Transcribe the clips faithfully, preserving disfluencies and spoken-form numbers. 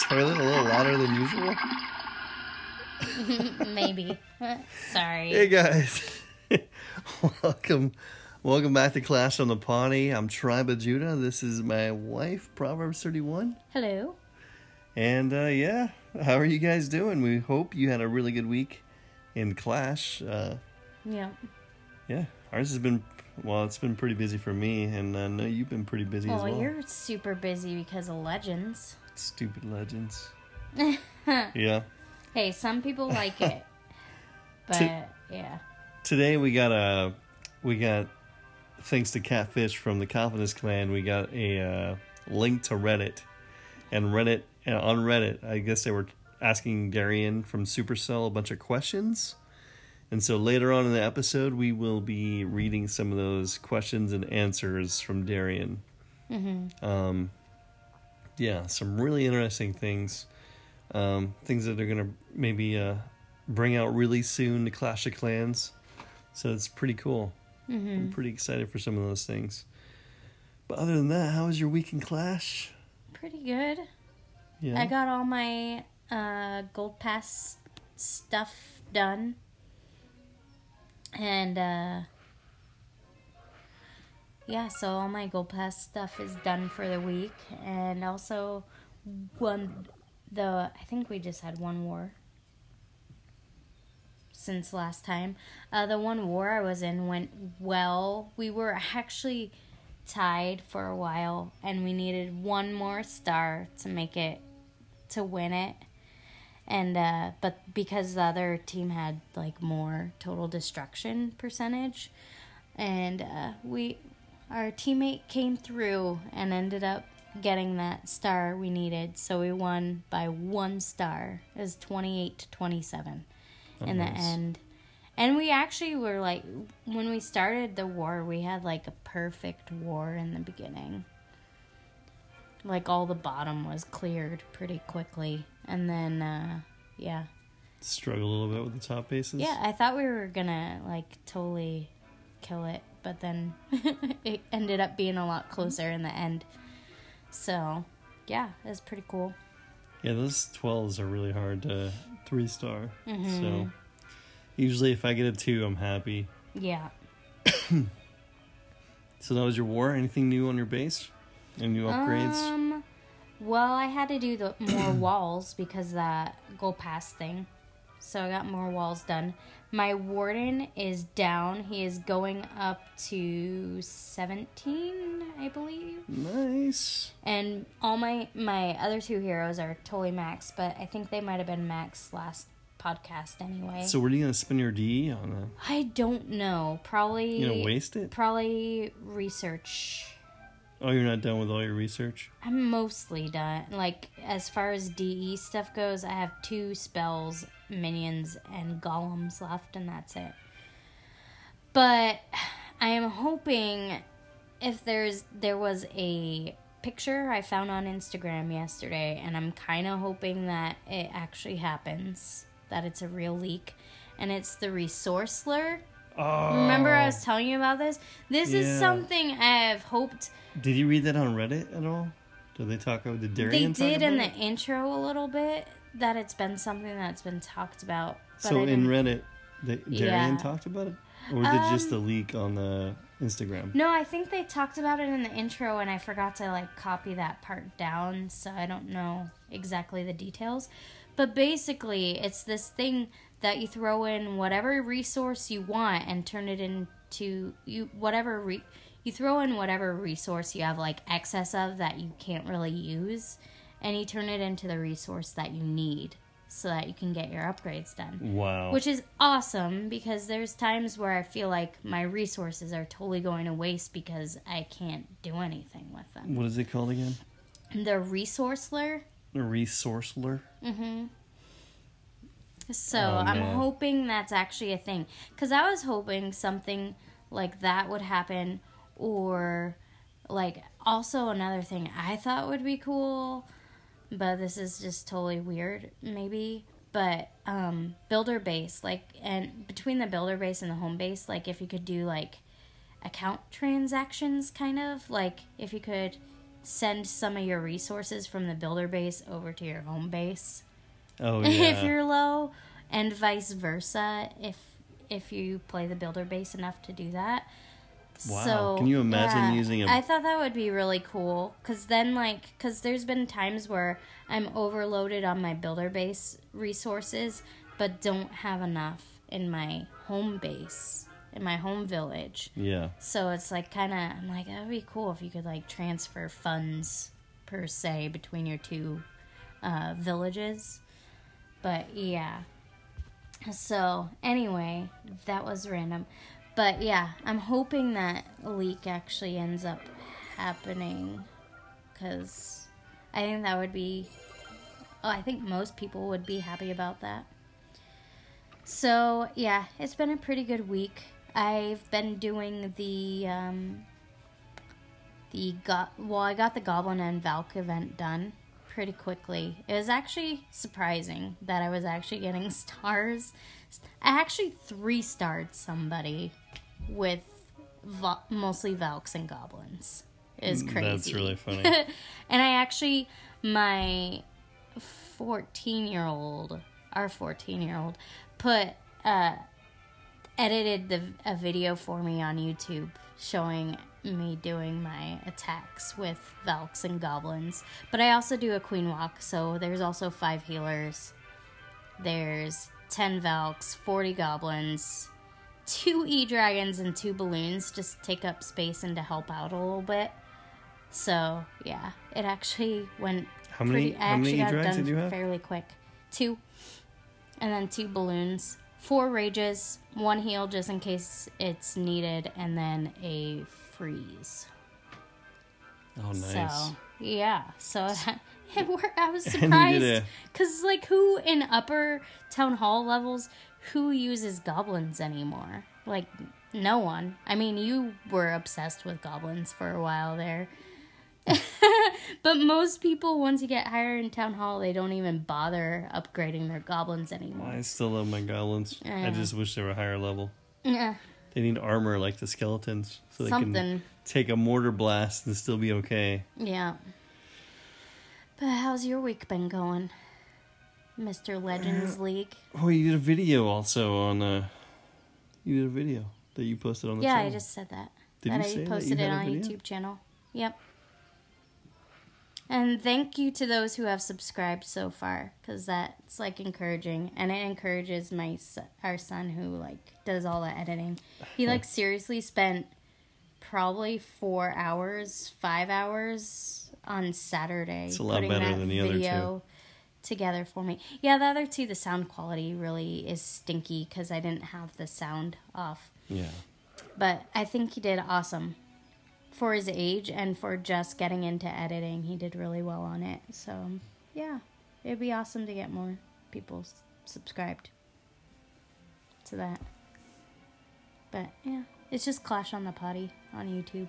toilet a little louder than usual? Maybe. Sorry. Hey, guys. Welcome. Welcome back to Clash on the Pawnee. I'm Tribe of Judah. This is my wife, Proverbs thirty-one. Hello. And, uh, yeah, how are you guys doing? We hope you had a really good week in Clash. Uh, yeah. Yeah. Ours has been, well, it's been pretty busy for me, and I know you've been pretty busy well, as well. Well, you're super busy because of Legends. Stupid Legends. Yeah. Hey, some people like it, but to, yeah. Today we got a, we got, thanks to Catfish from the Confidence Clan, we got a uh, link to Reddit, and Reddit and on Reddit, I guess they were asking Darian from Supercell a bunch of questions, and so later on in the episode we will be reading some of those questions and answers from Darian. Mm-hmm. Um, yeah, some really interesting things. Um, things that are going to maybe uh, bring out really soon to Clash of Clans. So it's pretty cool. Mm-hmm. I'm pretty excited for some of those things. But other than that, how was your week in Clash? Pretty good. Yeah. I got all my uh, Gold Pass stuff done. And uh, yeah, so all my Gold Pass stuff is done for the week. And also one... The I think we just had one war since last time. Uh, the one war I was in went well. We were actually tied for a while, and we needed one more star to make it, to win it. And uh, but because the other team had like more total destruction percentage, and uh, we our teammate came through and ended up getting that star we needed, so we won by one star. It was twenty-eight to twenty-seven oh, in nice. The end. And we actually were like, when we started the war, we had like a perfect war in the beginning. Like all the bottom was cleared pretty quickly, and then uh, yeah, struggle a little bit with the top bases. Yeah, I thought we were gonna like totally kill it, but then it ended up being a lot closer in the end. So, yeah, that's pretty cool. Yeah, those twelves are really hard to three-star. Mm-hmm. So, usually if I get a two, I'm happy. Yeah. So that was your war. Anything new on your base? Any new upgrades? Um, well, I had to do the more walls because that Gold Pass thing. So I got more walls done. My warden is down. He is going up to seventeen, I believe. Nice. And all my, my other two heroes are totally maxed, but I think they might have been maxed last podcast anyway. So where are you going to spend your D E on that? I don't know. Probably... You're going to waste it? Probably research. Oh, you're not done with all your research? I'm mostly done. Like, as far as D E stuff goes, I have two spells, minions, and golems left, and that's it. But I am hoping if there's there was a picture I found on Instagram yesterday, and I'm kind of hoping that it actually happens, that it's a real leak, and it's the resourceler. Oh. Remember I was telling you about this? This yeah. is something I have hoped... Did you read that on Reddit at all? Did they talk about the Darian? They did in the intro a little bit, that it's been something that's been talked about. But so in Reddit, the, Darian yeah. talked about it? Or was um, it just a leak on the Instagram? No, I think they talked about it in the intro, and I forgot to like copy that part down, so I don't know exactly the details. But basically, it's this thing... that you throw in whatever resource you want and turn it into you whatever re, you throw in whatever resource you have like excess of that you can't really use, and you turn it into the resource that you need so that you can get your upgrades done. Wow. Which is awesome because there's times where I feel like my resources are totally going to waste because I can't do anything with them. What is it called again? The resourceler. The resourceler? Mm-hmm. So oh, I'm hoping that's actually a thing. Because I was hoping something like that would happen. Or like also another thing I thought would be cool. But this is just totally weird maybe. But um, Builder Base. like And between the Builder Base and the Home Base. Like if you could do like account transactions kind of. Like if you could send some of your resources from the builder base over to your home base. Oh, yeah. If you're low, and vice versa, if if you play the builder base enough to do that. Wow. So, can you imagine yeah, using a... I thought that would be really cool, because then, like, because there's been times where I'm overloaded on my builder base resources, but don't have enough in my home base, in my home village. Yeah. So it's, like, kind of, I'm like, that would be cool if you could, like, transfer funds, per se, between your two uh, villages. But, yeah. So, anyway, that was random. But, yeah, I'm hoping that leak actually ends up happening, because I think that would be... Oh, I think most people would be happy about that. So, yeah, it's been a pretty good week. I've been doing the... Um, the go- well, I got the Goblin and Valk event done pretty quickly. It was actually surprising that I was actually getting stars. I actually three-starred somebody with vo- mostly Valks and Goblins. It was crazy. That's really funny. And I actually, my fourteen-year-old, our fourteen-year-old, put, uh, edited the, a video for me on YouTube showing me doing my attacks with Valks and Goblins. But I also do a Queen Walk, so there's also five healers. There's... ten Valks, forty Goblins, two E-Dragons, and two Balloons just take up space and to help out a little bit. So, yeah, it actually went how pretty... Many, how many E-Dragons did you have? Fairly quick. Two. And then two Balloons, four Rages, one heal just in case it's needed, and then a Freeze. Oh, nice. So, yeah, so... that, I was surprised, because, like, who in upper Town Hall levels, who uses Goblins anymore? Like, no one. I mean, you were obsessed with Goblins for a while there. But most people, once you get higher in Town Hall, they don't even bother upgrading their Goblins anymore. I still love my Goblins. I, I just wish they were higher level. Yeah. They need armor like the skeletons, so they Something. can take a mortar blast and still be okay. Yeah. How's your week been going, Mister Legends League? Oh, you did a video also on, uh, you did a video that you posted on the yeah, channel. Yeah, I just said that. Did that you I say posted that you it on video? YouTube channel. Yep. And thank you to those who have subscribed so far, because that's, like, encouraging. And it encourages my son, our son who, like, does all the editing. He, like, seriously spent probably four hours, five hours... on Saturday, it's a lot putting better that than the video other two together for me. Yeah, the other two, the sound quality really is stinky because I didn't have the sound off. Yeah. But I think he did awesome for his age and for just getting into editing. He did really well on it. So, yeah, it'd be awesome to get more people subscribed to that. But, yeah, it's just Clash on the Potty on YouTube.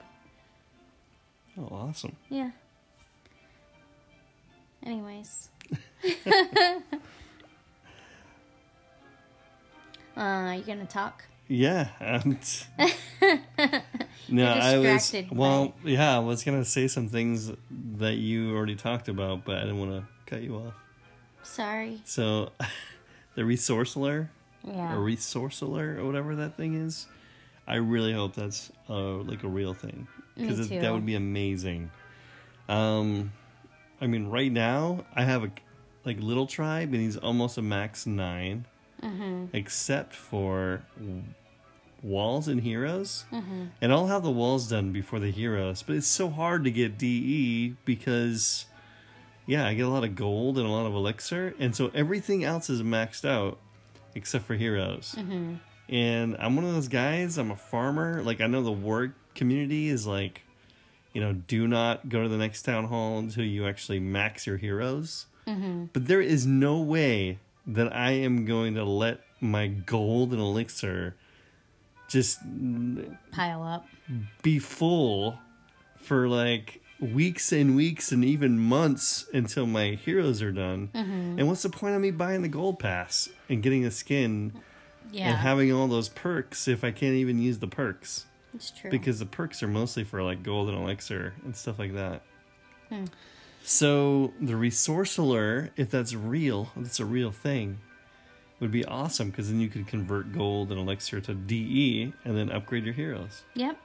Oh, awesome. Yeah. Anyways. uh, are you gonna talk? Yeah. Um, t- no, I was. Well, by... yeah, I was gonna say some things that you already talked about, but I didn't want to cut you off. Sorry. So, the resourceler, yeah, a resourceler or whatever that thing is. I really hope that's uh, like a real thing, because that would be amazing. Um. I mean, right now, I have a, like, little tribe, and he's almost a max nine. Mm-hmm. Except for walls and heroes. Mm-hmm. And I'll have the walls done before the heroes. But it's so hard to get D E because, yeah, I get a lot of gold and a lot of elixir. And so everything else is maxed out except for heroes. Mm-hmm. And I'm one of those guys. I'm a farmer. Like, I know the war community is, like... You know, do not go to the next town hall until you actually max your heroes. Mm-hmm. But there is no way that I am going to let my gold and elixir just... pile up. Be full for, like, weeks and weeks and even months until my heroes are done. Mm-hmm. And what's the point of me buying the gold pass and getting a skin yeah. and having all those perks if I can't even use the perks? It's true. Because the perks are mostly for, like, gold and elixir and stuff like that. Hmm. So the Resourceler, if that's real, if that's a real thing, would be awesome, because then you could convert gold and elixir to D E and then upgrade your heroes. Yep.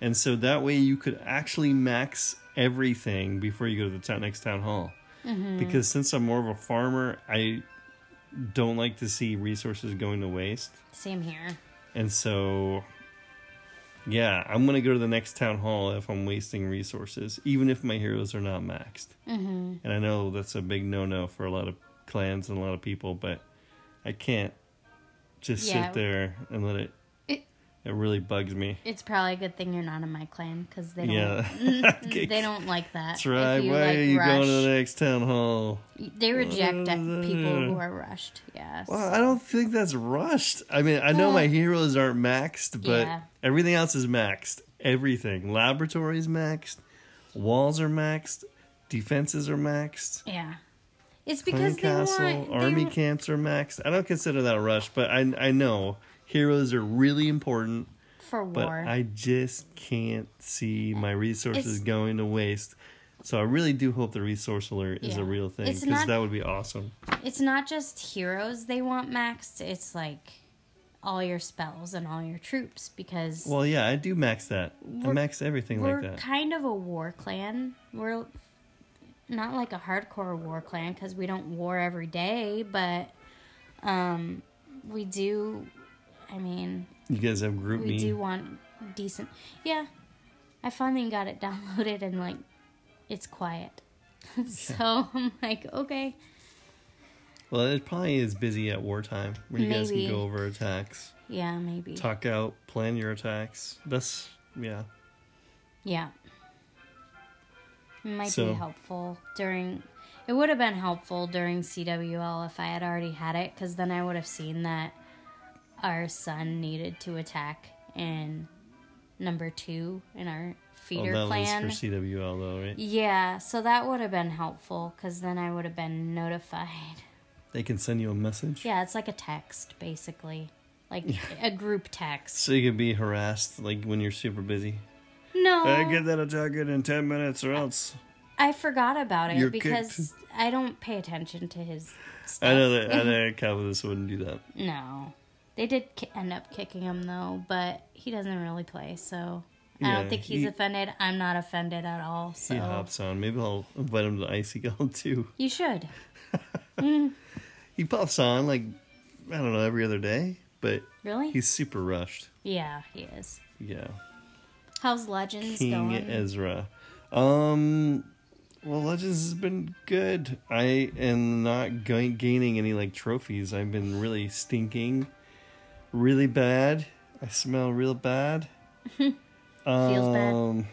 And so that way you could actually max everything before you go to the town, next town hall. Mm-hmm. Because since I'm more of a farmer, I don't like to see resources going to waste. Same here. And so, yeah, I'm going to go to the next town hall if I'm wasting resources, even if my heroes are not maxed. Mm-hmm. And I know that's a big no-no for a lot of clans and a lot of people, but I can't just yeah. sit there and let it, it... It really bugs me. It's probably a good thing you're not in my clan, because they don't, yeah. okay. they don't like that. That's right. You, Why like, are you rush, going to the next town hall? They reject uh, people who are rushed, yes. Well, I don't think that's rushed. I mean, I know uh, my heroes aren't maxed, but yeah. everything else is maxed. Everything. Laboratory is maxed. Walls are maxed. Defenses are maxed. Yeah. It's because they castle, want... Army they... camps are maxed. I don't consider that a rush, but I I know heroes are really important. For war. But I just can't see my resources it's... going to waste. So I really do hope the Resource Alert yeah. is a real thing, because not... that would be awesome. It's not just heroes they want maxed. It's like all your spells and all your troops, because... Well, yeah, I do max that. I max everything like that. We're kind of a war clan. We're... Not like a hardcore war clan, because we don't war every day, but um, we do, I mean... You guys have group We me. do want decent... Yeah. I finally got it downloaded, and, like, it's quiet. so, yeah. I'm like, okay. Well, it probably is busy at wartime, where you maybe. guys can go over attacks. Yeah, maybe. Talk out, plan your attacks. That's, yeah. Yeah. It might so, be helpful during... It would have been helpful during C W L if I had already had it, because then I would have seen that our son needed to attack in number two in our feeder oh, that clan. Was for C W L, though, right? Yeah, so that would have been helpful, because then I would have been notified. They can send you a message? Yeah, it's like a text, basically. Like a group text. So you can be harassed, like, when you're super busy? No. I get that attack in ten minutes or else. I forgot about it You're because kicked. I don't pay attention to his stuff. I know that, I know Calvinus wouldn't do that. No. They did end up kicking him, though, but he doesn't really play, so I yeah, don't think he's he, offended. I'm not offended at all, so. He hops on. Maybe I'll invite him to the Icy Gull, too. You should. mm. He pops on, like, I don't know, every other day, but really? He's super rushed. Yeah, he is. Yeah. How's Legends King going? King Ezra. Um, well, Legends has been good. I am not g- gaining any, like, trophies. I've been really stinking really bad. I smell real bad. Feels um, bad.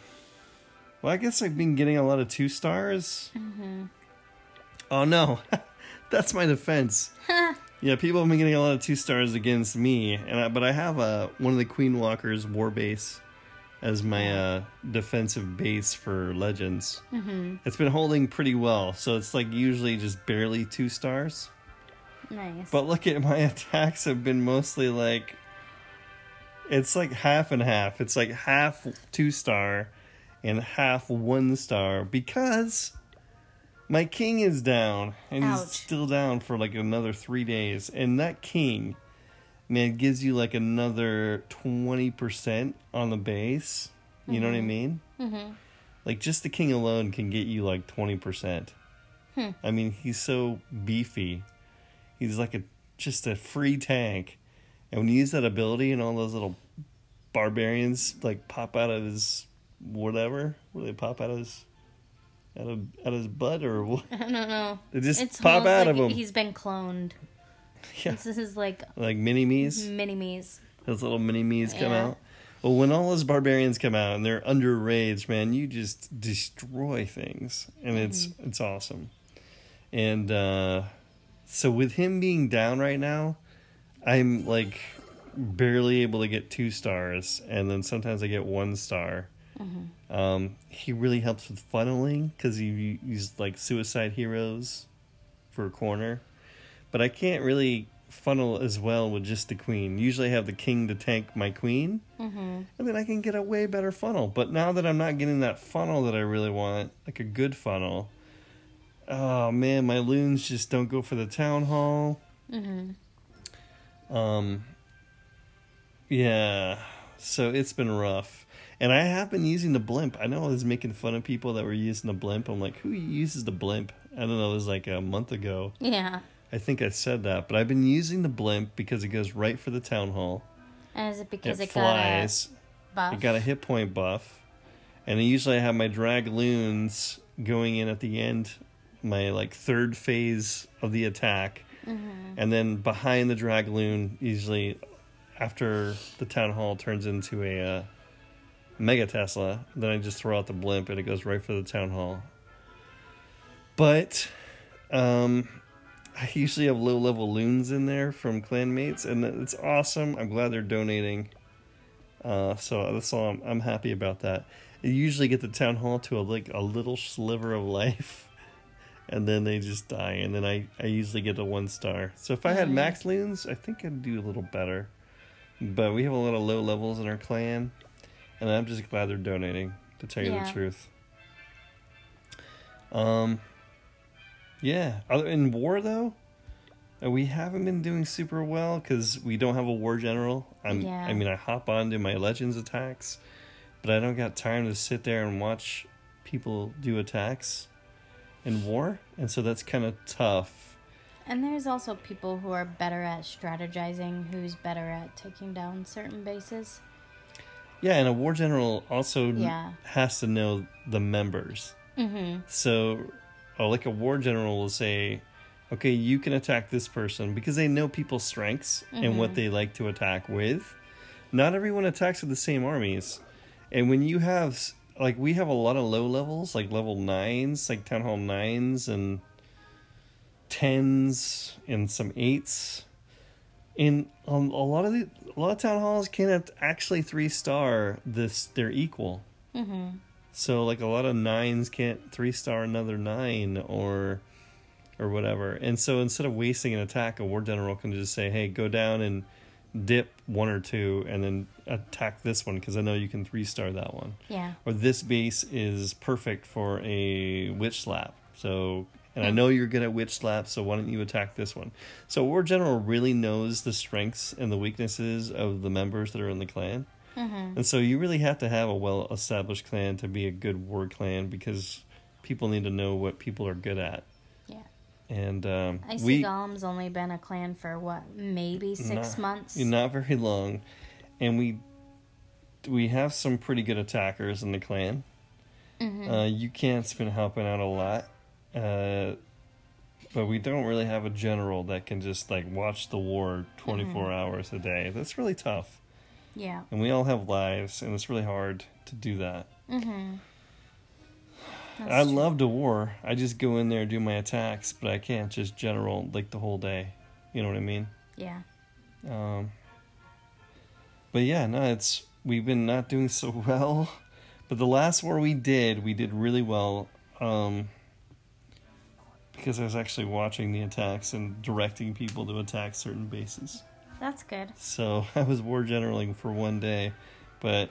Well, I guess I've been getting a lot of two stars. Mm-hmm. Oh, no. That's my defense. Yeah, people have been getting a lot of two stars against me. and I, But I have a, one of the Queen Walker's War Base as my uh, defensive base for Legends. Mm-hmm. It's been holding pretty well, so it's like usually just barely two stars. Nice. But look at my attacks have been mostly like... It's like half and half. It's like half two star and half one star, because my king is down. And Ouch. he's still down for like another three days. And that king... Man, it gives you like another twenty percent on the base. You mm-hmm. know what I mean? Mm-hmm. Like, just the king alone can get you like twenty percent. Hmm. I mean, he's so beefy. He's like a just a free tank. And when you use that ability and all those little barbarians, like, pop out of his whatever. What do they pop out of his... Out of, out of his butt or what? I don't know. They just it's pop out like of him. He's been cloned. Yeah. This is like... Like mini-me's? Mini-me's. Those little mini-me's yeah. come out. Well, when all those barbarians come out and they're under rage, man, you just destroy things. And mm-hmm. it's it's awesome. And uh, so with him being down right now, I'm like barely able to get two stars. And then sometimes I get one star. Mm-hmm. Um, he really helps with funneling, because he used like suicide heroes for a corner. But I can't really funnel as well with just the queen. Usually I have the king to tank my queen, mm-hmm. and then I can get a way better funnel. But now that I'm not getting that funnel that I really want, like a good funnel, oh man, my loons just don't go for the town hall. Mm-hmm. Um. Yeah, so it's been rough. And I have been using the blimp. I know I was making fun of people that were using the blimp. I'm like, who uses the blimp? I don't know, it was like a month ago. Yeah. I think I said that. But I've been using the blimp because it goes right for the town hall. And is it because it, it flies, got a buff? It got a hit point buff. And usually I have my drag loons going in at the end, my like third phase of the attack. Mm-hmm. And then behind the drag loon, usually after the town hall turns into a... Uh, Mega Tesla, then I just throw out the blimp and it goes right for the town hall. But um, I usually have low level loons in there from clanmates, and it's awesome. I'm glad they're donating. Uh, so that's all I'm, I'm happy about that. I usually get the town hall to a, like a little sliver of life, and then they just die, and then I, I usually get a one star. So if I had max loons, I think I'd do a little better. But we have a lot of low levels in our clan. And I'm just glad they're donating, to tell you yeah. the truth. Um, yeah. Other in war, though, we haven't been doing super well because we don't have a war general. I'm, yeah. I mean, I hop on to my Legends attacks, but I don't got time to sit there and watch people do attacks in war. And so that's kind of tough. And there's also people who are better at strategizing, who's better at taking down certain bases. Yeah, and a war general also yeah. has to know the members. Mm-hmm. So, oh, like a war general will say, okay, you can attack this person because they know people's strengths mm-hmm. and what they like to attack with. Not everyone attacks with the same armies. And when you have, like, we have a lot of low levels, like level nines, like town hall nines and tens and some eights. And um, a lot of the a lot of town halls can't actually three star this their equal. Mm-hmm. So like a lot of nines can't three star another nine or or whatever. And so instead of wasting an attack, a war general can just say, "Hey, go down and dip one or two, and then attack this one because I know you can three star that one." Yeah. Or this base is perfect for a witch slap. So. And I know you're good at witch slap, so why don't you attack this one? So War General really knows the strengths and the weaknesses of the members that are in the clan. Mm-hmm. And so you really have to have a well-established clan to be a good war clan because people need to know what people are good at. Yeah. And um, Icy Gull's only been a clan for, what, maybe six not, months? Not very long. And we we have some pretty good attackers in the clan. Mm-hmm. Uh, you can't been helping out a lot. Uh, but we don't really have a general that can just like watch the war twenty-four mm-hmm. hours a day. That's really tough. Yeah. And we all have lives, and it's really hard to do that. Mm-hmm. That's I true. love the war. I just go in there and do my attacks, but I can't just general like the whole day. You know what I mean? Yeah. Um. But yeah, no, it's we've been not doing so well. But the last war we did, we did really well. Um. Because I was actually watching the attacks and directing people to attack certain bases. That's good. So I was war generaling for one day, but...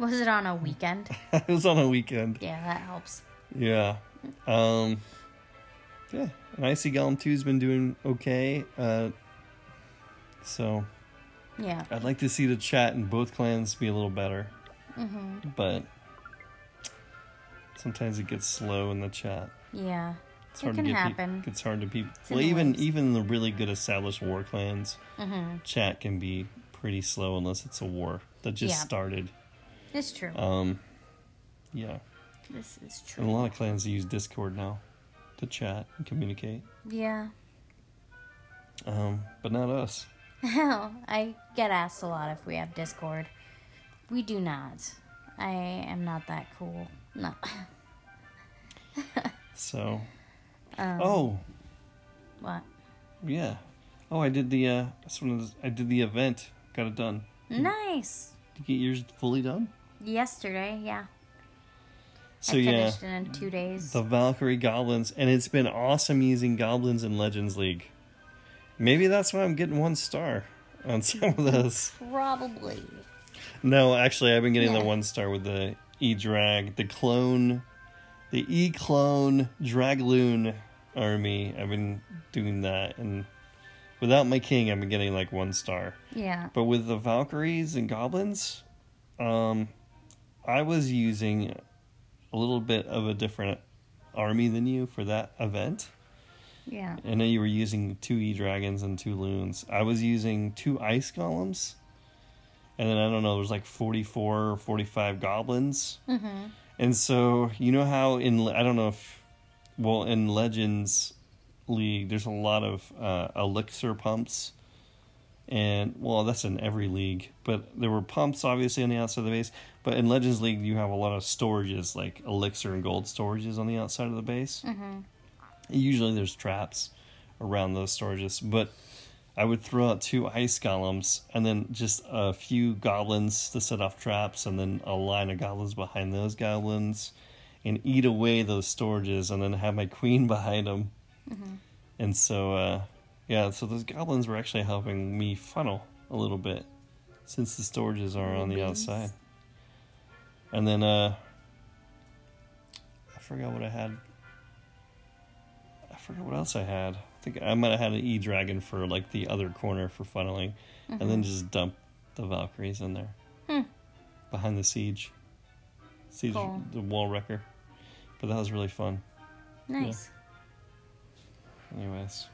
Was it on a weekend? It was on a weekend. Yeah, that helps. Yeah. Um, yeah, and Icy Golem two's been doing okay. Uh, so... Yeah. I'd like to see the chat in both clans be a little better. Mm-hmm. But sometimes it gets slow in the chat. Yeah. It's hard it can to get happen. Pe- it's hard to be. It's well, even ways. even the really good established war clans, mm-hmm. chat can be pretty slow unless it's a war that just yeah. started. It's true. Um, yeah. This is true. And a lot of clans use Discord now to chat and communicate. Yeah. Um, but not us. Oh, I get asked a lot if we have Discord. We do not. I am not that cool. No. So. Um, oh, what? Yeah. Oh, I did the. Uh, I did the event. Got it done. Nice. Did you get yours fully done? Yesterday, yeah. So I finished yeah, it in two days. The Valkyrie goblins, and it's been awesome using goblins in Legends League. Maybe that's why I'm getting one star on some of those. Probably. No, actually, I've been getting yeah. the one star with the E-Drag, the clone, the E-Clone Dragloon army. I've been doing that, and without my king, I've been getting like one star. Yeah. But with the Valkyries and Goblins, um, I was using a little bit of a different army than you for that event. Yeah. I know you were using two E-Dragons and two Loons. I was using two Ice Golems. And then, I don't know, there was like forty-four or forty-five Goblins. Mm-hmm. And so, you know how in, I don't know if, well, in Legends League, there's a lot of uh, elixir pumps. And, well, that's in every league. But there were pumps, obviously, on the outside of the base. But in Legends League, you have a lot of storages, like elixir and gold storages on the outside of the base. Mm-hmm. Usually there's traps around those storages, but I would throw out two ice golems and then just a few goblins to set off traps and then a line of goblins behind those goblins and eat away those storages and then have my queen behind them. Mm-hmm. And so, uh, yeah, so those goblins were actually helping me funnel a little bit since the storages are on the outside. And then, uh, I forgot what I had. I forget what else I had. I think I might have had an E-Dragon for like the other corner for funneling. Mm-hmm. And then just dump the Valkyries in there. Hmm. Behind the siege. Siege, cool. The wall wrecker. But that was really fun. Nice. Yeah. Anyways.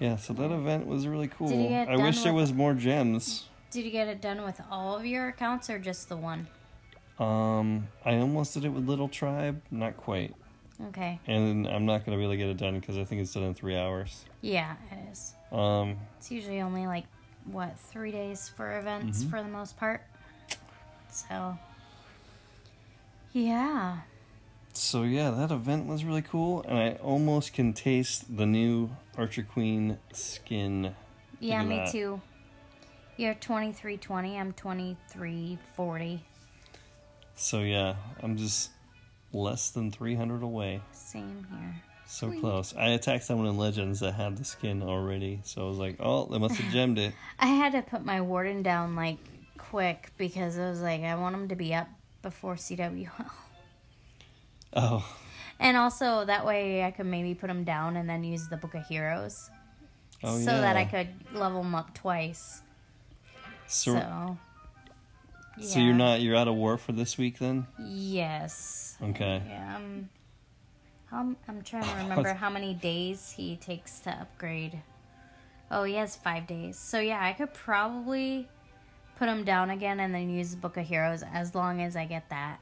Yeah, so that event was really cool. Did you get it I wish with, there was more gems. Did you get it done with all of your accounts or just the one? Um, I almost did it with Little Tribe. Not quite. Okay. And I'm not going to really get it done because I think it's done in three hours. Yeah, it is. Um, it's usually only like, what, three days for events mm-hmm. for the most part. So, yeah. So, yeah, that event was really cool. And I almost can taste the new Archer Queen skin. Yeah, me that. too. You're twenty-three twenty. I'm twenty-three forty. So, yeah, I'm just... less than three hundred away. Same here. So Sweet. Close. I attacked someone in Legends that had the skin already, so I was like, oh, they must have gemmed it. I had to put my warden down, like, quick, because I was like, I want him to be up before C W L. Oh. And also, that way I could maybe put him down and then use the Book of Heroes. Oh, so yeah. that I could level him up twice. So... so. Yeah. So you're not you're out of war for this week then? Yes. Okay. Yeah. Um, I'm I'm trying to remember how many days he takes to upgrade. Oh, he has five days. So yeah, I could probably put him down again and then use the Book of Heroes as long as I get that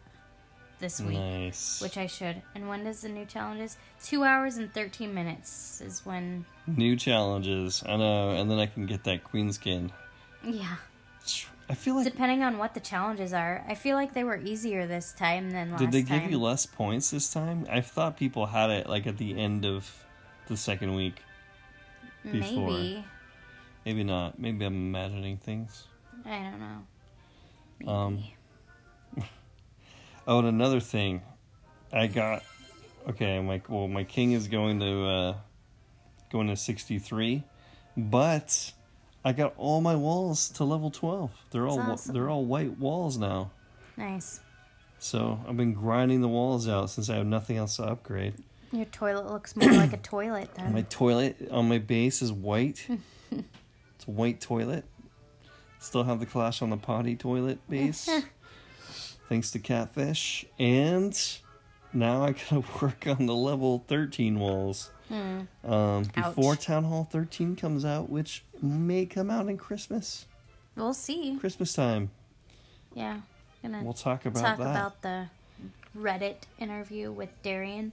this week, nice. Which I should. And when does the new challenges? Two hours and thirteen minutes is when new challenges. I know, and then I can get that queen skin. Yeah. I feel like depending on what the challenges are, I feel like they were easier this time than last time. Did they give time. you less points this time? I thought people had it like at the end of the second week. Before. Maybe. Maybe not. Maybe I'm imagining things. I don't know. Maybe. Um. Oh, and another thing, I got. Okay, I'm like, well, my king is going to uh, going to sixty-three, but. I got all my walls to level twelve. They're all awesome. They're all white walls now. Nice. So I've been grinding the walls out since I have nothing else to upgrade. Your toilet looks more like a toilet then. My toilet on my base is white. It's a white toilet. Still have the Clash on the Potty toilet base. Thanks to Catfish. And now I gotta work on the level thirteen walls. Mm. Um, before Ouch. Town Hall thirteen comes out, which may come out in Christmas. We'll see. Christmas time. Yeah. Gonna we'll talk about talk that. Talk about the Reddit interview with Darian.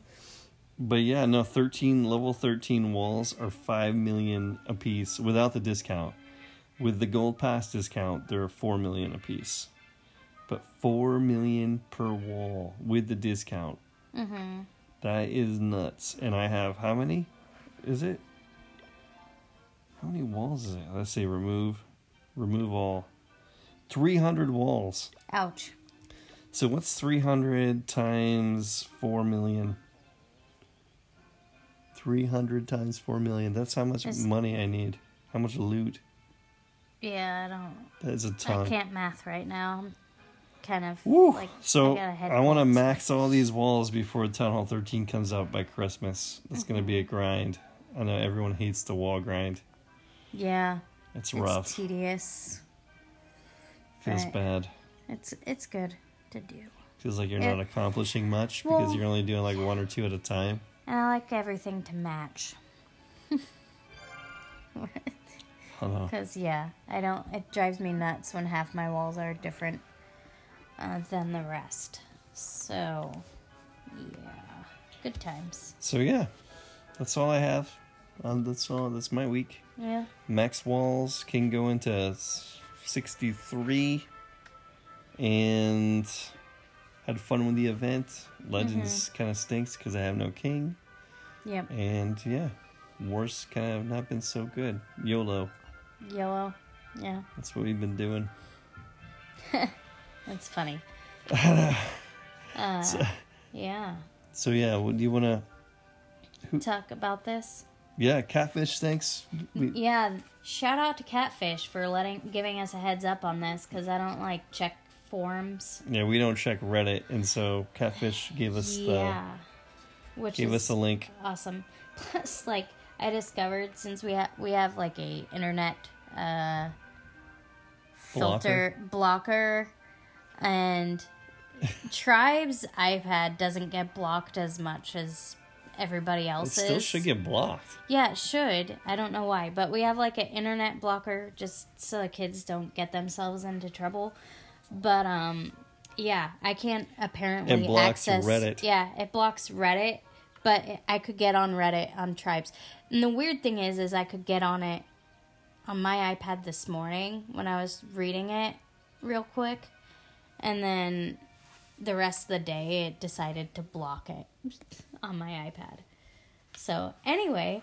But yeah, no, thirteen level thirteen walls are five million a piece without the discount. With the Gold Pass discount, they're four million a piece. But four million per wall with the discount. Mm-hmm. That is nuts. And I have how many? Is it? How many walls is it? Let's see. Remove. Remove all. three hundred walls. Ouch. So what's three hundred times four million? three hundred times four million. That's how much it's, money I need. How much loot? Yeah, I don't... That's a ton. I can't math right now. I'm kind of... Woo! Like, so, I, I want to max all these walls before Town Hall thirteen comes out by Christmas. It's mm-hmm. going to be a grind. I know everyone hates the wall grind. Yeah. It's rough. It's tedious. Feels but bad. It's it's good to do. Feels like you're it, not accomplishing much well, because you're only doing like one or two at a time. And I like everything to match. Because yeah, I don't. It drives me nuts when half my walls are different uh, than the rest. So yeah, good times. So yeah, that's all I have. Um, that's all. That's my week. Yeah. Max walls can go into sixty-three, and had fun with the event. Legends mm-hmm. kind of stinks because I have no king. Yep. And yeah, wars kind of not been so good. YOLO. YOLO. Yeah. That's what we've been doing. That's funny. uh, so, yeah. So yeah, what do you want to talk about this? Yeah, Catfish, thanks. We... Yeah, shout out to Catfish for letting giving us a heads up on this, because I don't, like, check forums. Yeah, we don't check Reddit, and so Catfish gave us yeah. the Which gave us a link. Awesome. Plus, like, I discovered, since we have we have like a internet uh, filter blocker, blocker and Tribe's iPad doesn't get blocked as much as everybody else's. It still should get blocked. Yeah, it should. I don't know why, but we have like an internet blocker just so the kids don't get themselves into trouble. But um, yeah, I can't apparently it blocks access Reddit. Yeah, it blocks Reddit, but it, I could get on Reddit on Tribes. And the weird thing is, is I could get on it on my iPad this morning when I was reading it real quick, and then the rest of the day it decided to block it on my iPad. So anyway,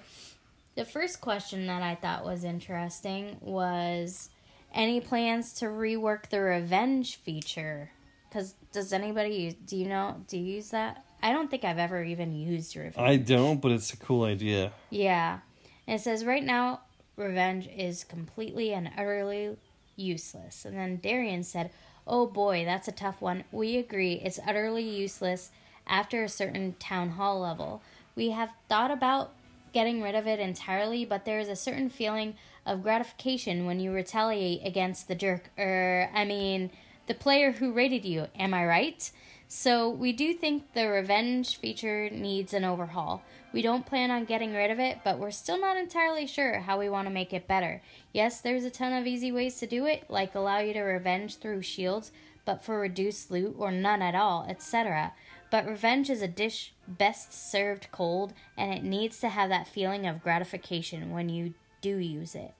the first question that I thought was interesting was, any plans to rework the revenge feature? Because does anybody use, do you know, do you use that? I don't think I've ever even used revenge. I don't, but it's a cool idea. Yeah. And it says, right now, revenge is completely and utterly useless. And then Darian said, oh boy, that's a tough one. We agree, it's utterly useless after a certain town hall level. We have thought about getting rid of it entirely, but there is a certain feeling of gratification when you retaliate against the jerk, er, I mean, the player who raided you, am I right? So we do think the revenge feature needs an overhaul. We don't plan on getting rid of it, but we're still not entirely sure how we want to make it better. Yes, there's a ton of easy ways to do it, like allow you to revenge through shields, but for reduced loot or none at all, et cetera. But revenge is a dish best served cold, and it needs to have that feeling of gratification when you do use it.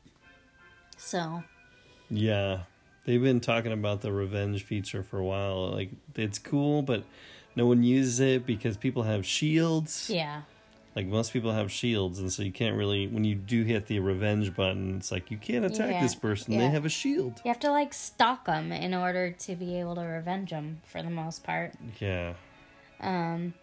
So. Yeah, they've been talking about the revenge feature for a while. Like, it's cool, but no one uses it because people have shields. Yeah. Like, most people have shields, and so you can't really... When you do hit the revenge button, it's like, you can't attack yeah, this person. Yeah. They have a shield. You have to, like, stalk them in order to be able to revenge them, for the most part. Yeah. Um,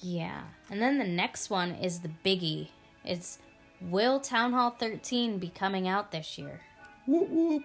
yeah. And then the next one is the biggie. It's, will Town Hall thirteen be coming out this year? Whoop, whoop.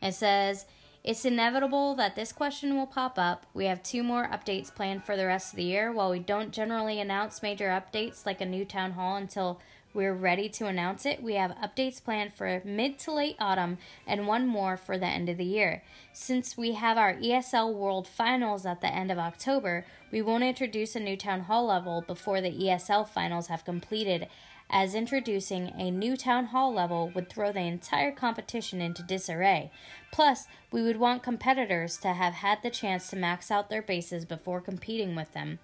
It says, it's inevitable that this question will pop up. We have two more updates planned for the rest of the year. While we don't generally announce major updates like a new town hall until we're ready to announce it, we have updates planned for mid to late autumn and one more for the end of the year. Since we have our E S L World Finals at the end of October, we won't introduce a new town hall level before the E S L Finals have completed, as introducing a new town hall level would throw the entire competition into disarray. Plus, we would want competitors to have had the chance to max out their bases before competing with them.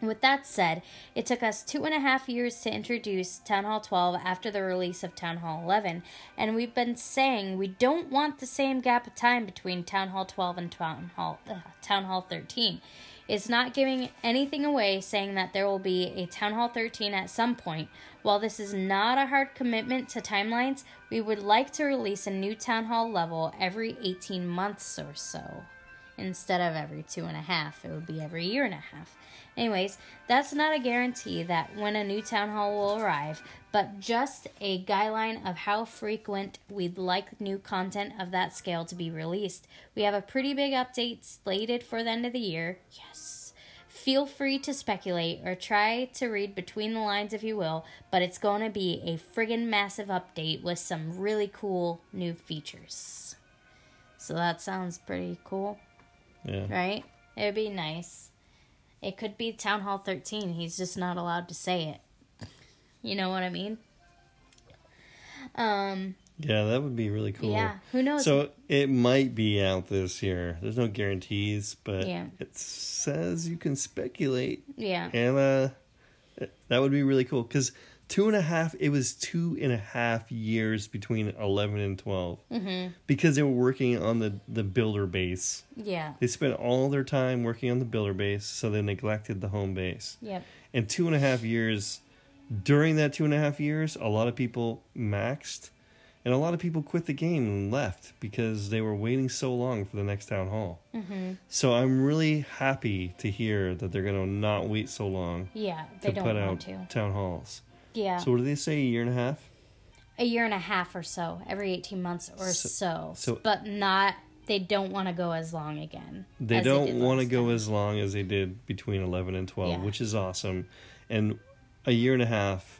With that said, it took us two and a half years to introduce Town Hall twelve after the release of Town Hall eleven, and we've been saying we don't want the same gap of time between Town Hall twelve and Town Hall, uh, Town Hall thirteen. It's not giving anything away saying that there will be a Town Hall thirteen at some point. While this is not a hard commitment to timelines, we would like to release a new Town Hall level every eighteen months or so instead of every two and a half. It would be every year and a half. Anyways, that's not a guarantee that when a new town hall will arrive, but just a guideline of how frequent we'd like new content of that scale to be released. We have a pretty big update slated for the end of the year. Yes. Feel free to speculate or try to read between the lines if you will, but it's going to be a friggin' massive update with some really cool new features. So that sounds pretty cool. Yeah. Right? It would be nice. It could be Town Hall thirteen. He's just not allowed to say it. You know what I mean? Um... Yeah, that would be really cool. Yeah, who knows? So it might be out this year. There's no guarantees, but yeah. It says you can speculate. Yeah. And uh, that would be really cool because two and a half, it was two and a half years between eleven and twelve mm-hmm. because they were working on the, the Builder Base. Yeah. They spent all their time working on the Builder Base, so they neglected the Home Base. Yep. And two and a half years, during that two and a half years, a lot of people maxed. And a lot of people quit the game and left because they were waiting so long for the next town hall. Mm-hmm. So I'm really happy to hear that they're going to not wait so long. Yeah, they don't want to. Town halls. Yeah. So what do they say, a year and a half? A year and a half or so, every eighteen months or so. so. so but not, they don't want to go as long again. They don't want to go as long as they did between eleven and twelve, yeah. Which is awesome. And a year and a half.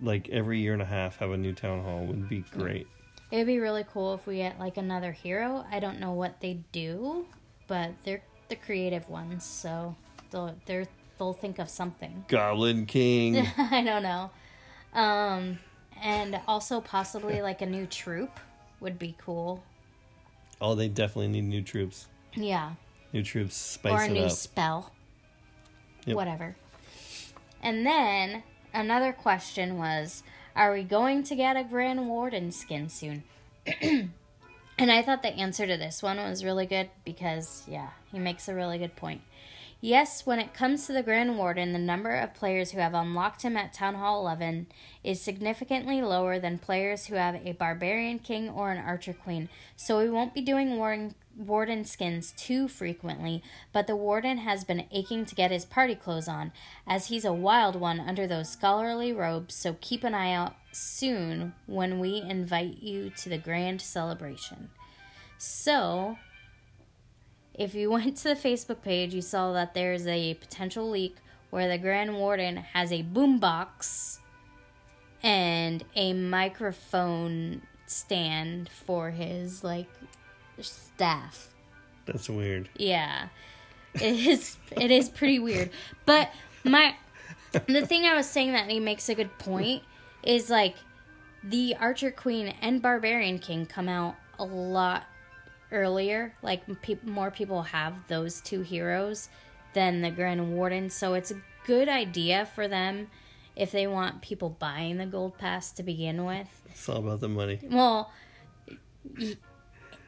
Like every year and a half have a new town hall would be great. It would be really cool if we get like another hero. I don't know what they do, but they're the creative ones, so they'll they're, they'll think of something. Goblin King. I don't know. Um, and also possibly like a new troop would be cool. Oh, they definitely need new troops. Yeah. New troops, spice it up. Or a new spell. Yep. Whatever. And then another question was, are we going to get a Grand Warden skin soon? And I thought the answer to this one was really good because, yeah, he makes a really good point. Yes, when it comes to the Grand Warden, the number of players who have unlocked him at Town Hall eleven is significantly lower than players who have a Barbarian King or an Archer Queen, so we won't be doing Warden Warden skins too frequently, but the Warden has been aching to get his party clothes on, as he's a wild one under those scholarly robes, so keep an eye out soon when we invite you to the grand celebration. So, if you went to the Facebook page, you saw that there's a potential leak where the Grand Warden has a boombox and a microphone stand for his, like, staff. That's weird. Yeah. It is it is pretty weird. But my the thing I was saying that he makes a good point is like the Archer Queen and Barbarian King come out a lot earlier. Like pe- more people have those two heroes than the Grand Warden, so it's a good idea for them if they want people buying the Gold Pass to begin with. It's all about the money. Well, y-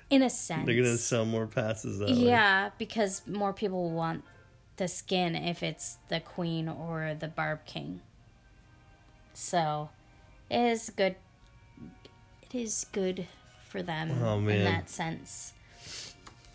in a sense. They're going to sell more passes that way. Yeah, because more people want the skin if it's the Queen or the Barb King. So, it is good. It is good for them oh, man. in that sense.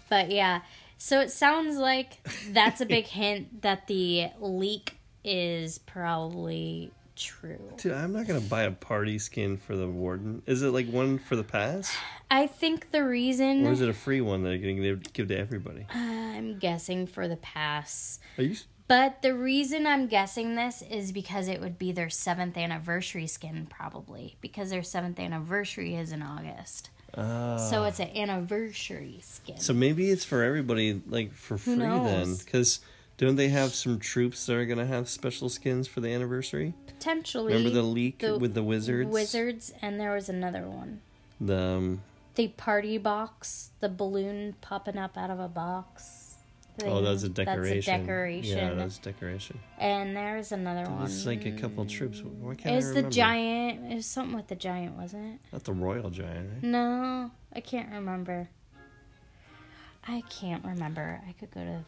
But yeah, so it sounds like that's a big hint that the leak is probably true. Dude, I'm not going to buy a party skin for the Warden. Is it like one for the pass? I think the reason... Or is it a free one that they're going to give to everybody? Uh, I'm guessing for the pass. Are you... But the reason I'm guessing this is because it would be their seventh anniversary skin, probably. Because their seventh anniversary is in August. Uh, so it's an anniversary skin. So maybe it's for everybody, like, for free then. Because... Don't they have some troops that are going to have special skins for the anniversary? Potentially. Remember the leak the with the wizards? Wizards, and there was another one. The um, the party box, the balloon popping up out of a box. Thing. Oh, that was a decoration. That's a decoration. Yeah, that's a decoration. And there's another one. It's like a couple troops. Why can't I remember? It was the giant. It was something with the giant, wasn't it? Not the Royal Giant, right? No, I can't remember. I can't remember. I could go to...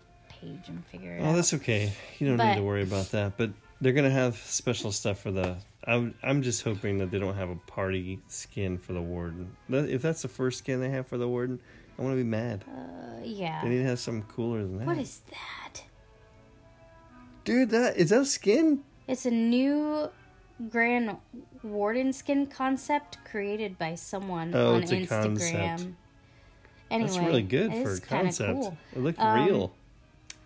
and figure it oh, out. Oh, that's okay. You don't but, need to worry about that. But they're going to have special stuff for the... I'm, I'm just hoping that they don't have a party skin for the Warden. If that's the first skin they have for the Warden, I want to be mad. Uh, yeah. They need to have something cooler than that. What is that? Dude, that is that a skin? It's a new Grand Warden skin concept created by someone oh, on it's a Instagram. Concept. Anyway, that's really good for a concept. Cool. It looked um, real.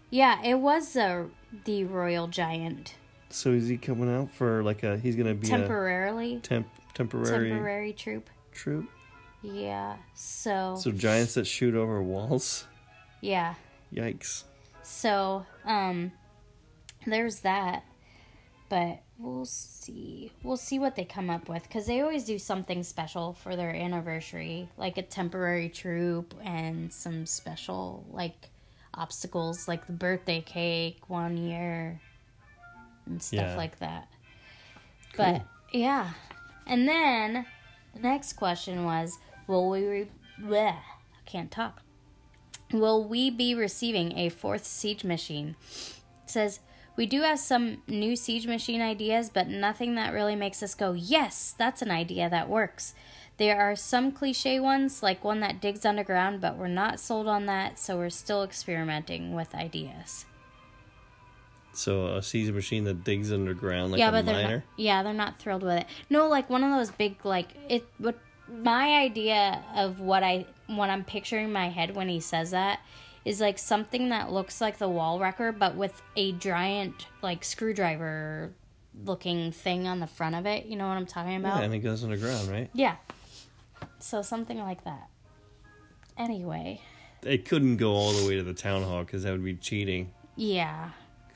Yeah, it was uh, the Royal Giant. So is he coming out for like a? He's gonna be temporarily. A temp temporary temporary troop. Troop. Yeah. So. So giants that shoot over walls. Yeah. Yikes. So um, there's that, but we'll see. We'll see what they come up with because they always do something special for their anniversary, like a temporary troop and some special like obstacles, like the birthday cake one year. And stuff yeah. like that. Cool. But, yeah. And then, the next question was, will we... Re- bleh, I can't talk. Will we be receiving a fourth siege machine? It says, we do have some new siege machine ideas, but nothing that really makes us go, yes, that's an idea that works. There are some cliche ones, like one that digs underground, but we're not sold on that, so we're still experimenting with ideas. So a siege machine that digs underground like yeah, a miner? Not, yeah, they're not thrilled with it. No, like one of those big, like, it. What my idea of what, I, what I'm picturing in my head when he says that is like something that looks like the wall wrecker, but with a giant, like, screwdriver looking thing on the front of it. You know what I'm talking about? Yeah, and it goes underground, right? Yeah. So something like that. Anyway. It couldn't go all the way to the town hall because that would be cheating. Yeah.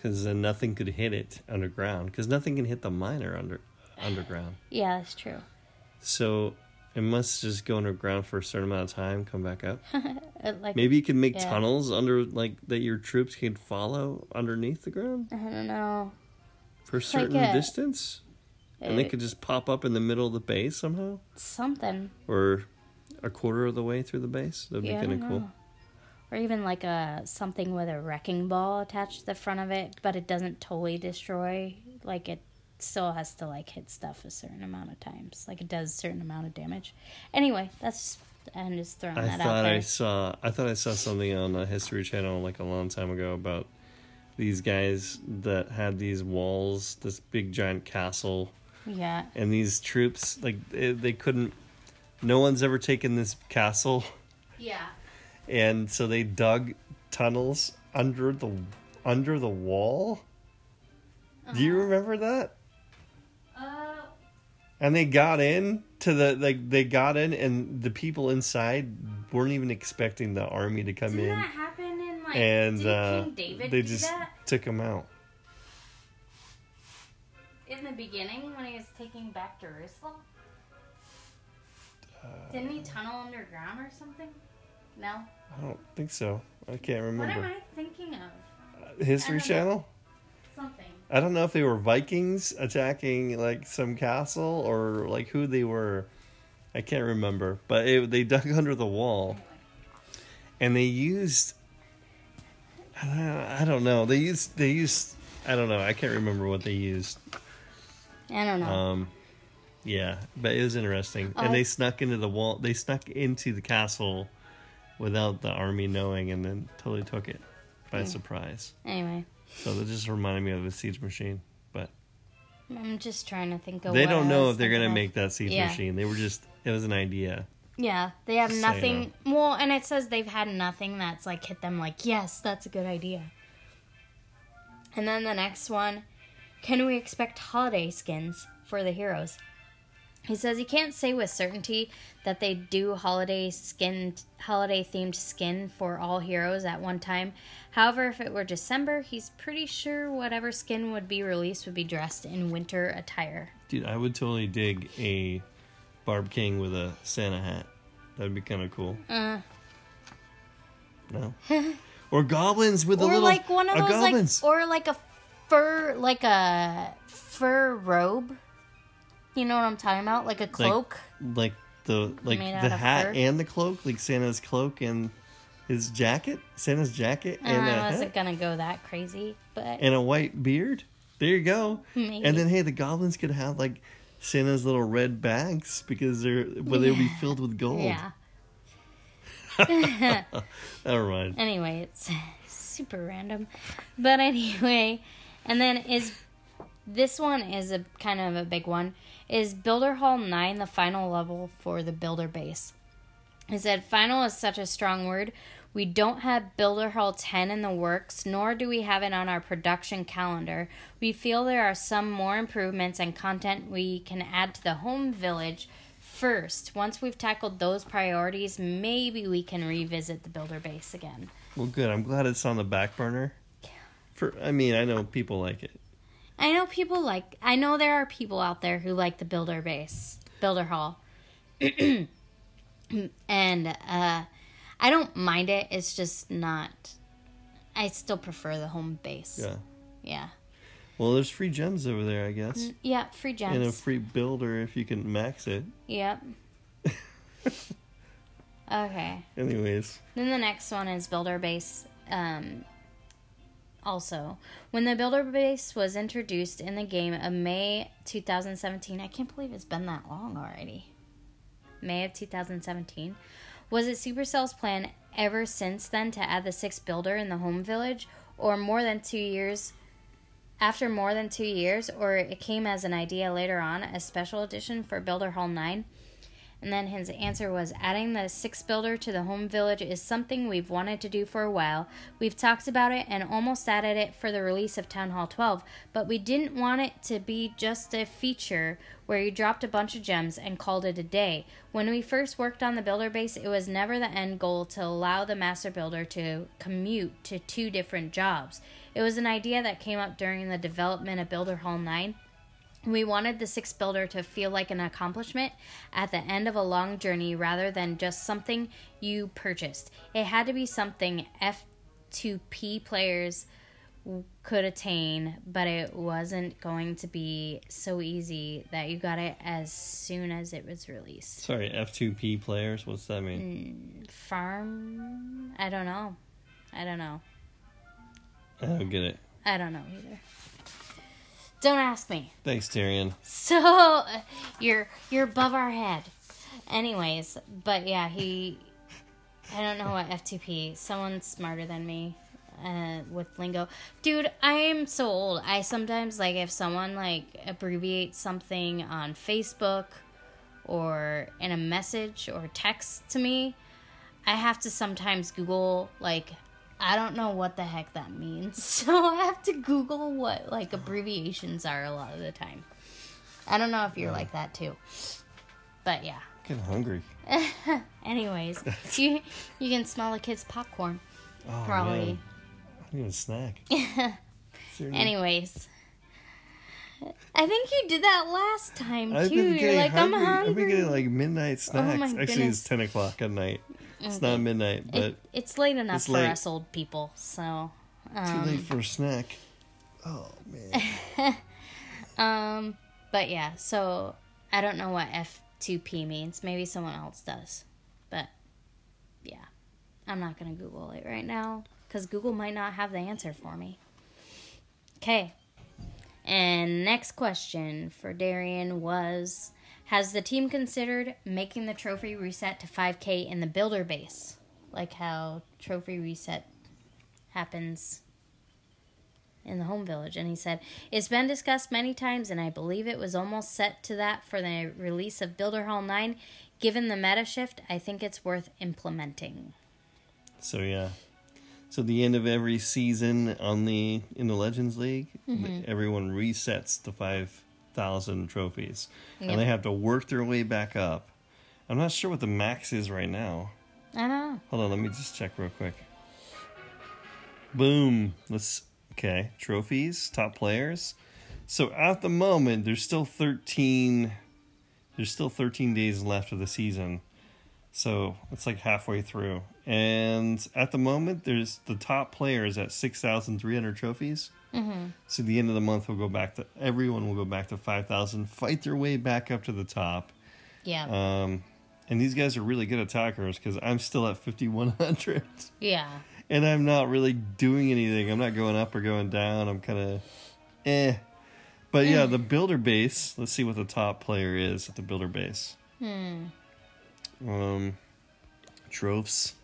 Because then nothing could hit it underground. Because nothing can hit the miner under, underground. Yeah, that's true. So it must just go underground for a certain amount of time, come back up. like, Maybe you can make yeah. tunnels under, like, that your troops can follow underneath the ground? I don't know. For a certain like a, distance? It, and they could just pop up in the middle of the base somehow? Something. Or a quarter of the way through the base? That would yeah, be kind of cool. Or even like a something with a wrecking ball attached to the front of it, but it doesn't totally destroy. Like it still has to like hit stuff a certain amount of times. Like it does a certain amount of damage. Anyway, that's I'm just throwing I that thought out there. I saw I thought I saw something on the History Channel like a long time ago about these guys that had these walls, this big giant castle. Yeah. And these troops like they, they couldn't. No one's ever taken this castle. Yeah. And so they dug tunnels under the under the wall. Uh-huh. Do you remember that? Uh. And they got in to the like they got in, and the people inside weren't even expecting the army to come Didn't in. Did that happen in like? And did uh, King David they do just that? Took him out. In the beginning, when he was taking back Jerusalem, uh, didn't he tunnel underground or something? No. I don't think so. I can't remember. What am I thinking of? Uh, History Channel? Know. Something. I don't know if they were Vikings attacking, like, some castle or, like, who they were. I can't remember. But it, they dug under the wall. And they used... I don't know. I don't know. They used... They used... I don't know. I can't remember what they used. I don't know. Um, yeah. But it was interesting. Oh, and they snuck into the wall. They snuck into the castle... without the army knowing, and then totally took it by mm. surprise. Anyway. So that just reminded me of a siege machine, but... I'm just trying to think of They what don't know if they're going to make that siege yeah. machine. They were just... It was an idea. Yeah. They have just nothing... So you know. Well, and it says they've had nothing that's like hit them like, yes, that's a good idea. And then the next one, can we expect holiday skins for the heroes? He says he can't say with certainty that they do holiday skin, holiday-themed skin for all heroes at one time. However, if it were December, he's pretty sure whatever skin would be released would be dressed in winter attire. Dude, I would totally dig a Barb King with a Santa hat. That would be kind of cool. Uh. No? Or goblins with or a little... Or like one of those, goblins. Like... Or like a fur... Like a fur robe... You know what I'm talking about? Like a cloak? Like, like the like the hat and the cloak? Like Santa's cloak and his jacket? Santa's jacket and uh, a I wasn't going to go that crazy, but... And a white beard? There you go. Maybe. And then, hey, the goblins could have, like, Santa's little red bags because they're... Well, yeah. They'll be filled with gold. Yeah. Never mind. Anyway, it's super random. But anyway, and then is... This one is a kind of a big one. Is Builder Hall nine the final level for the Builder Base? It said, final is such a strong word. We don't have Builder Hall ten in the works, nor do we have it on our production calendar. We feel there are some more improvements and content we can add to the home village first. Once we've tackled those priorities, maybe we can revisit the Builder Base again. Well, good. I'm glad it's on the back burner. Yeah. For, I mean, I know people like it. I know people like... I know there are people out there who like the Builder Base. Builder Hall. And, uh... I don't mind it. It's just not... I still prefer the home base. Yeah. Yeah. Well, there's free gems over there, I guess. Mm, yeah, free gems. And a free builder if you can max it. Yep. Okay. Anyways. Then the next one is Builder Base. Um... Also, when the Builder Base was introduced in the game of May twenty seventeen, I can't believe it's been that long already. May of twenty seventeen. Was it Supercell's plan ever since then to add the sixth builder in the home village, or more than two years, after more than two years, or it came as an idea later on, a special edition for Builder Hall nine? And then his answer was, adding the sixth builder to the home village is something we've wanted to do for a while. We've talked about it and almost added it for the release of Town Hall twelve, but we didn't want it to be just a feature where you dropped a bunch of gems and called it a day. When we first worked on the Builder Base, it was never the end goal to allow the Master Builder to commute to two different jobs. It was an idea that came up during the development of Builder Hall nine. We wanted the sixth builder to feel like an accomplishment at the end of a long journey rather than just something you purchased. It had to be something F two P players could attain, but it wasn't going to be so easy that you got it as soon as it was released. Sorry, F two P players? What's that mean? Farm? I don't know. I don't know. I don't get it. I don't know either. Don't ask me. Thanks, Darian. So, uh, you're you're above our head. Anyways, but yeah, he... I don't know what F two P... Someone smarter than me uh, with lingo. Dude, I am so old. I sometimes, like, if someone, like, abbreviates something on Facebook or in a message or text to me, I have to sometimes Google, like... I don't know what the heck that means. So I have to Google what, like, abbreviations are a lot of the time. I don't know if you're yeah. like that, too. But, yeah. I'm getting hungry. Anyways, you you can smell the kids' popcorn. Oh, probably. Man. I need a snack. Anyways. I think you did that last time, too. I've been you're like, hungry. I'm hungry. I've been getting, like, midnight snacks. Oh, my Actually, goodness. It's ten o'clock at night. It's okay. Not midnight, but... It, it's late enough it's for late. Us old people, so... Um, too late for a snack. Oh, man. um, But, yeah, so... I don't know what F two P means. Maybe someone else does. But, yeah. I'm not going to Google it right now, because Google might not have the answer for me. Okay. And next question for Darian was... Has the team considered making the trophy reset to five K in the Builder Base? Like how trophy reset happens in the home village. And he said, it's been discussed many times, and I believe it was almost set to that for the release of Builder Hall nine. Given the meta shift, I think it's worth implementing. So, yeah. So, the end of every season on the in the Legends League, mm-hmm. everyone resets to five thousand trophies. Yep. And they have to work their way back up. I'm not sure what the max is right now. I don't know. Hold on, let me just check real quick. Boom. Let's okay. Trophies, top players. So at the moment there's still thirteen there's still thirteen days left of the season. So it's like halfway through. And at the moment there's the top players at six thousand three hundred trophies. Mm-hmm. So the end of the month will go back to everyone will go back to five thousand, fight their way back up to the top. Yeah. Um, and these guys are really good attackers because I'm still at fifty-one hundred. Yeah. And I'm not really doing anything. I'm not going up or going down. I'm kind of eh. But yeah, the Builder Base. Let's see what the top player is at the Builder Base. Hmm. Um, Tropes.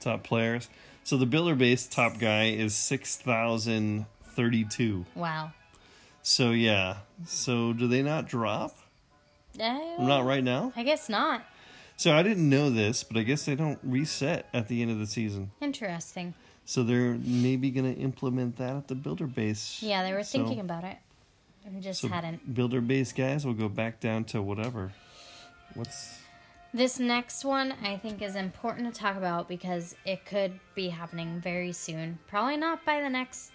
top players. So the Builder Base top guy is six thousand thirty-two. Wow. So, yeah. So, do they not drop? No. Not right now? I guess not. So, I didn't know this, but I guess they don't reset at the end of the season. Interesting. So, they're maybe going to implement that at the Builder Base. Yeah, they were so, thinking about it. And just so hadn't. Builder Base guys will go back down to whatever. What's... This next one, I think, is important to talk about because it could be happening very soon. Probably not by the next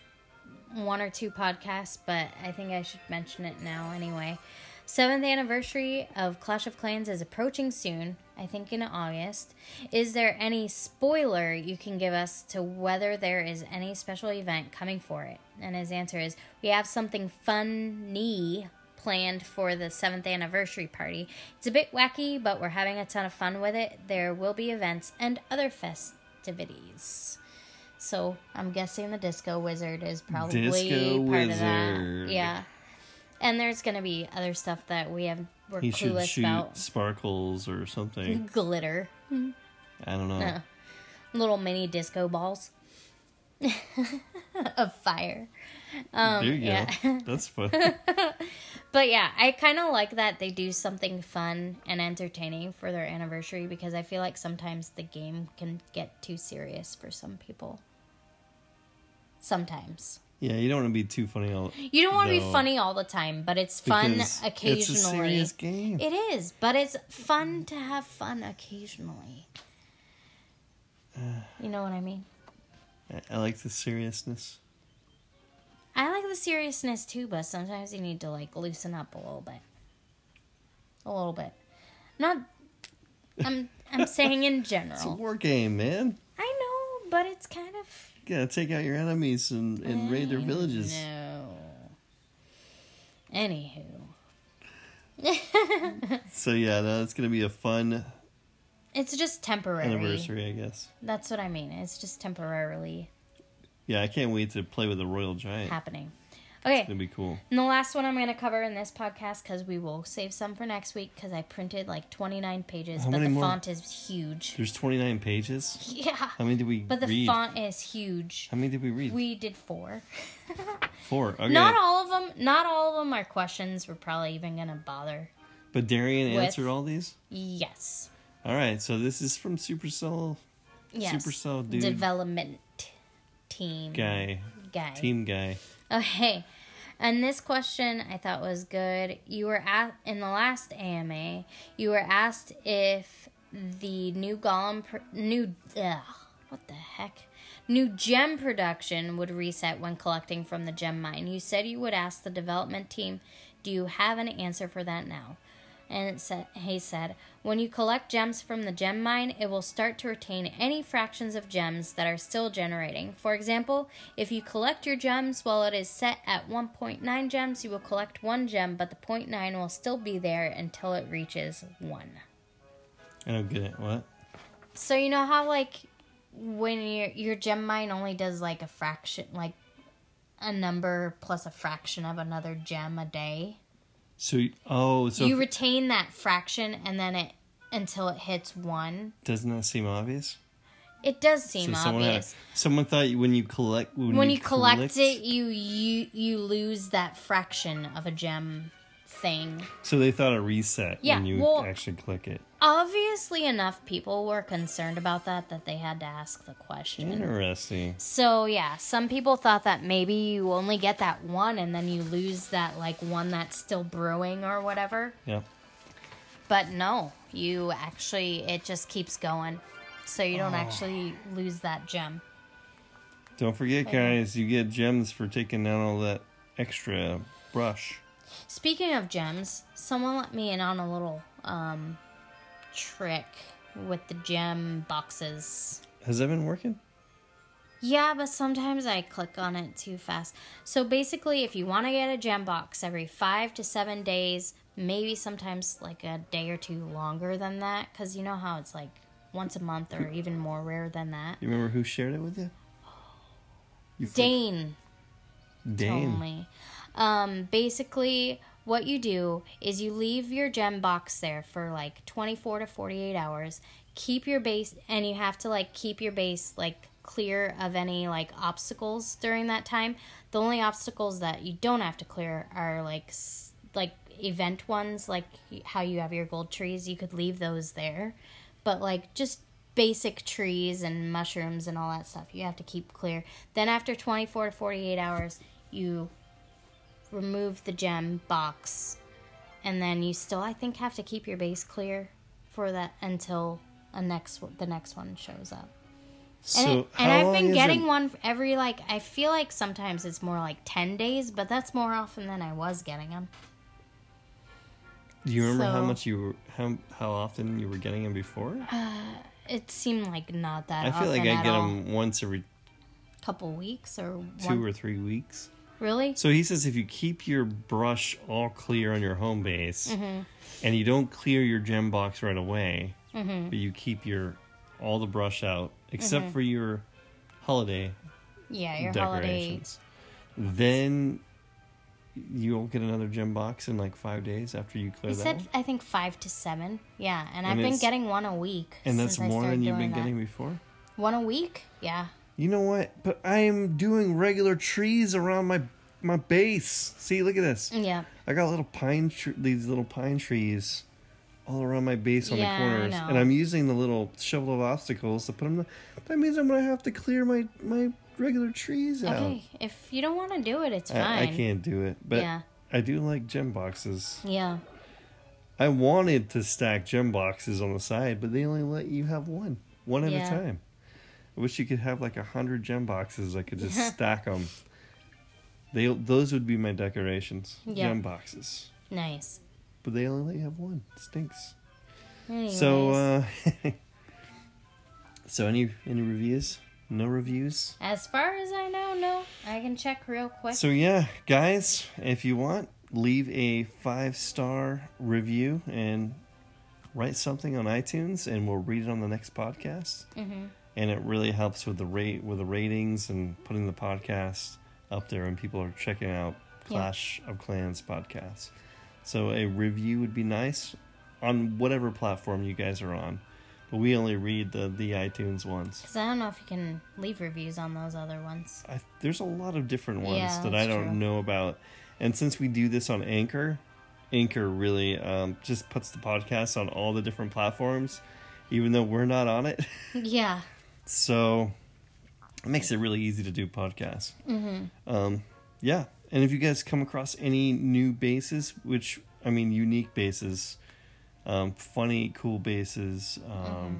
one or two podcasts, but I think I should mention it now anyway. Seventh anniversary of Clash of Clans is approaching soon, I think in August. Is there any spoiler you can give us to whether there is any special event coming for it? And his answer is, we have something funny planned for the seventh anniversary party. It's a bit wacky, but we're having a ton of fun with it. There will be events and other festivities. So I'm guessing the Disco Wizard is probably Disco part Wizard. Of that. Yeah. And there's going to be other stuff that we have, we're he clueless should shoot about. Sparkles or something. Glitter. I don't know. Uh, little mini disco balls of fire. Um, there you yeah. go. That's fun. But yeah, I kind of like that they do something fun and entertaining for their anniversary because I feel like sometimes the game can get too serious for some people. Sometimes. Yeah, you don't want to be too funny all the time. You don't want to no. be funny all the time, but it's fun because occasionally. It's a serious game. It is, but it's fun to have fun occasionally. Uh, you know what I mean? I, I like the seriousness. I like the seriousness too, but sometimes you need to like loosen up a little bit. A little bit. Not I'm I'm saying in general. It's a war game, man. I know, but it's kind of you gotta take out your enemies and, and raid their villages. No. Anywho. So yeah, that's gonna be a fun It's just temporary anniversary, I guess. That's what I mean. It's just temporarily. Yeah, I can't wait to play with the Royal Giant. Happening. Okay. It's going to be cool. And the last one I'm going to cover in this podcast, because we will save some for next week, because I printed like twenty-nine pages, How but the more? font is huge. There's twenty-nine pages? Yeah. How many did we but read? But the font is huge. How many did we read? We did four. Four, okay. Not all of them, not all of them are questions we're probably even going to bother. But Darian with. answered all these? Yes. All right, so this is from Supercell. Yes. Supercell dude. Development. Team guy. guy. Team guy. Okay. And this question I thought was good. You were at in the last A M A, you were asked if the new golem pr- new ugh, what the heck? New gem production would reset when collecting from the gem mine. You said you would ask the development team, do you have an answer for that now? And it said, he said, when you collect gems from the gem mine, it will start to retain any fractions of gems that are still generating. For example, if you collect your gems while it is set at one point nine gems, you will collect one gem, but the zero point nine will still be there until it reaches one. I don't get it. What? So you know how, like, when your your gem mine only does, like, a fraction, like, a number plus a fraction of another gem a day? So oh, so you retain that fraction and then it until it hits one. Doesn't that seem obvious? It does seem so someone obvious. Had, someone thought when you collect when, when you, you collect, collect it, you, you you lose that fraction of a gem thing. So they thought a reset yeah, when you well, actually click it. Obviously enough people were concerned about that that they had to ask the question. Interesting. So yeah, some people thought that maybe you only get that one and then you lose that like one that's still brewing or whatever. Yeah. But no, you actually it just keeps going. So you don't oh. actually lose that gem. Don't forget but, guys, you get gems for taking down all that extra brush. Speaking of gems, someone let me in on a little um, trick with the gem boxes. Has that been working? Yeah, but sometimes I click on it too fast. So basically, if you want to get a gem box every five to seven days, maybe sometimes like a day or two longer than that, because you know how it's like once a month or even more rare than that. You remember who shared it with you? you Dane. Dane. Dane. Um, basically, what you do is you leave your gem box there for like twenty-four to forty-eight hours. Keep your base, and you have to like keep your base like clear of any like obstacles during that time. The only obstacles that you don't have to clear are like like event ones, like how you have your gold trees. You could leave those there, but like just basic trees and mushrooms and all that stuff you have to keep clear. Then after twenty-four to forty-eight hours, you remove the gem box, and then you still I think have to keep your base clear for that until a next the next one shows up. So and, it, and I've been getting it? one every, like, I feel like sometimes it's more like ten days, but that's more often than I was getting them. Do you remember so, how much you were, how how often you were getting them before? Uh, it seemed like not that often I feel often like I get all. them once every couple weeks or two one, or three weeks. Really? So he says if you keep your brush all clear on your home base, mm-hmm. and you don't clear your gem box right away, mm-hmm. but you keep your all the brush out, except mm-hmm. for your holiday yeah, your decorations. Holiday. Then you'll get another gem box in like five days after you clear you that said, one? I think five to seven. Yeah, and, and I've been getting one a week. And that's more than you've been that. getting before? One a week? Yeah. You know what? But I am doing regular trees around my my base. See, look at this. Yeah. I got little pine tre- these little pine trees all around my base on yeah, the corners, and I'm using the little shovel of obstacles to put them. That means I'm gonna have to clear my, my regular trees out. Okay, if you don't want to do it, it's I, fine. I can't do it, but yeah. I do like gem boxes. Yeah. I wanted to stack gem boxes on the side, but they only let you have one, one at yeah. a time. I wish you could have like a hundred gem boxes. I could just stack them. They those would be my decorations. Yeah. Gem boxes. Nice. But they only let you have one. It stinks. Anyways. So, uh... so, any any reviews? No reviews? As far as I know, no. I can check real quick. So, yeah. Guys, if you want, leave a five-star review and write something on iTunes, and we'll read it on the next podcast. Mm-hmm. And it really helps with the rate with the ratings and putting the podcast up there, and people are checking out Clash yeah. of Clans podcasts. So a review would be nice on whatever platform you guys are on. But we only read the, the iTunes ones. Because I don't know if you can leave reviews on those other ones. I, there's a lot of different ones yeah, that I don't true. know about. And since we do this on Anchor, Anchor really um, just puts the podcast on all the different platforms, even though we're not on it. Yeah. So it makes it really easy to do podcasts. Mm-hmm. Um, yeah. And if you guys come across any new bases, which, I mean, unique bases, um, funny, cool bases, um, mm-hmm.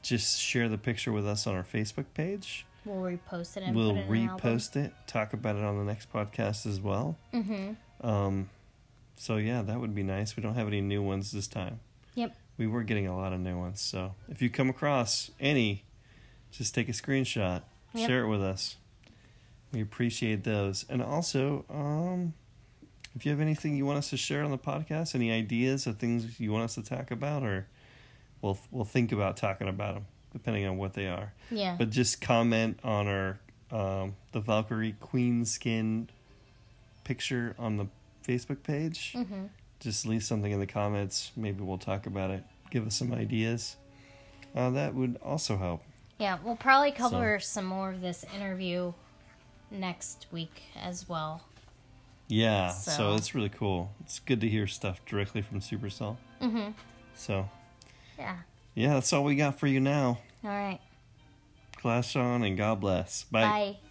just share the picture with us on our Facebook page. We'll repost it. And we'll put it repost it. Talk about it on the next podcast as well. Mm-hmm. Um, so, yeah, that would be nice. We don't have any new ones this time. Yep. We were getting a lot of new ones. So if you come across any, just take a screenshot. Yep. Share it with us. We appreciate those. And also, um, if you have anything you want us to share on the podcast, any ideas or things you want us to talk about, or we'll we'll think about talking about them, depending on what they are. Yeah. But just comment on our um, the Valkyrie Queen skin picture on the Facebook page. Mm-hmm. Just leave something in the comments. Maybe we'll talk about it. Give us some ideas. Uh, that would also help. Yeah, we'll probably cover so. some more of this interview next week as well. Yeah, so. so it's really cool. It's good to hear stuff directly from Supercell. Mm-hmm. So. Yeah. Yeah, that's all we got for you now. All right. Clash on and God bless. Bye. Bye.